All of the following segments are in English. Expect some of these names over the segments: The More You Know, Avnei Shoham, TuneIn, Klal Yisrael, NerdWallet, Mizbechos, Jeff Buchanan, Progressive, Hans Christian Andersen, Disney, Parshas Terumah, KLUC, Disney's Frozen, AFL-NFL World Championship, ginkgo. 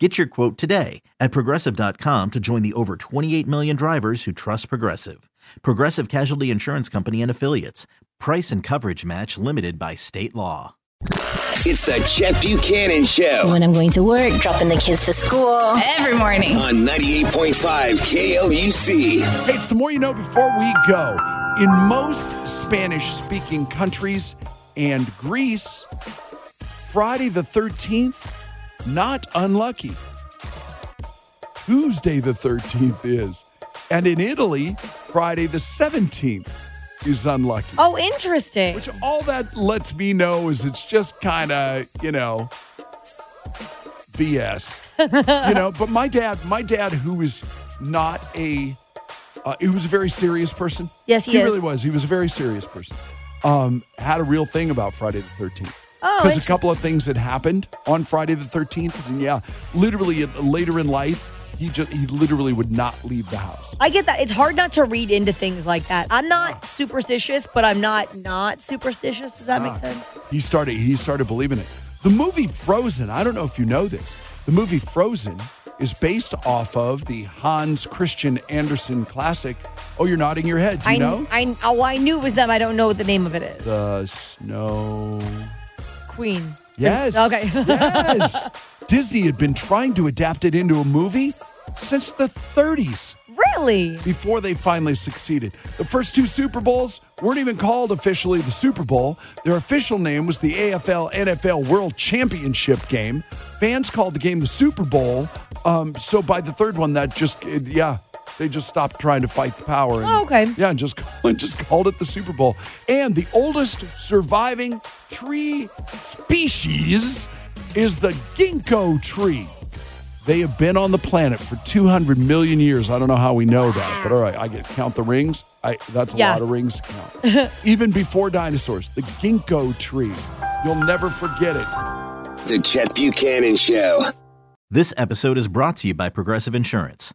Get your quote today at Progressive.com to join the over 28 million drivers who trust Progressive. Progressive Casualty Insurance Company and Affiliates. Price and coverage match limited by state law. It's the Jeff Buchanan Show. When I'm going to work, dropping the kids to school. Every morning. On 98.5 KLUC. Hey, it's The More You Know before we go. In most Spanish-speaking countries and Greece, Friday the 13th, not unlucky. Tuesday the 13th is. And in Italy, Friday the 17th is unlucky. Oh, interesting. Which all that lets me know is it's just kind of, BS. But my dad, who is not he was a very serious person. Yes, he is. He really was. He was a very serious person. Had a real thing about Friday the 13th. Because a couple of things that happened on Friday the 13th. And yeah, literally later in life, he literally would not leave the house. I get that. It's hard not to read into things like that. I'm not superstitious, but I'm not superstitious. Does that make sense? He started believing it. The movie Frozen, I don't know if you know this. The movie Frozen is based off of the Hans Christian Andersen classic. Oh, you're nodding your head. Do you know? I knew it was them. I don't know what the name of it is. The Snow... Queen. Yes. Okay. Yes. Disney had been trying to adapt it into a movie since the 30s. Really? Before they finally succeeded. The first two Super Bowls weren't even called officially the Super Bowl. Their official name was the AFL-NFL World Championship game. Fans called the game the Super Bowl. So by the third one, they just stopped trying to fight the power. And, yeah, and just called it the Super Bowl. And the oldest surviving tree species is the ginkgo tree. They have been on the planet for 200 million years. I don't know how we know that, but all right, I get count the rings. That's a lot of rings to count. Even before dinosaurs, the ginkgo tree. You'll never forget it. The Chet Buchanan Show. This episode is brought to you by Progressive Insurance.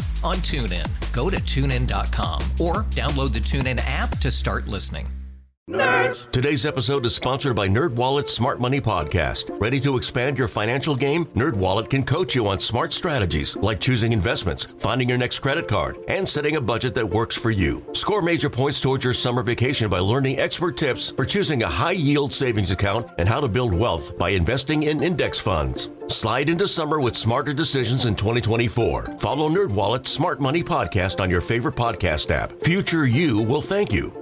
on TuneIn. Go to TuneIn.com or download the TuneIn app to start listening. Nerds. Today's episode is sponsored by NerdWallet's Smart Money Podcast. Ready to expand your financial game? NerdWallet can coach you on smart strategies like choosing investments, finding your next credit card, and setting a budget that works for you. Score major points towards your summer vacation by learning expert tips for choosing a high-yield savings account and how to build wealth by investing in index funds. Slide into summer with smarter decisions in 2024. Follow NerdWallet's Smart Money Podcast on your favorite podcast app. Future you will thank you.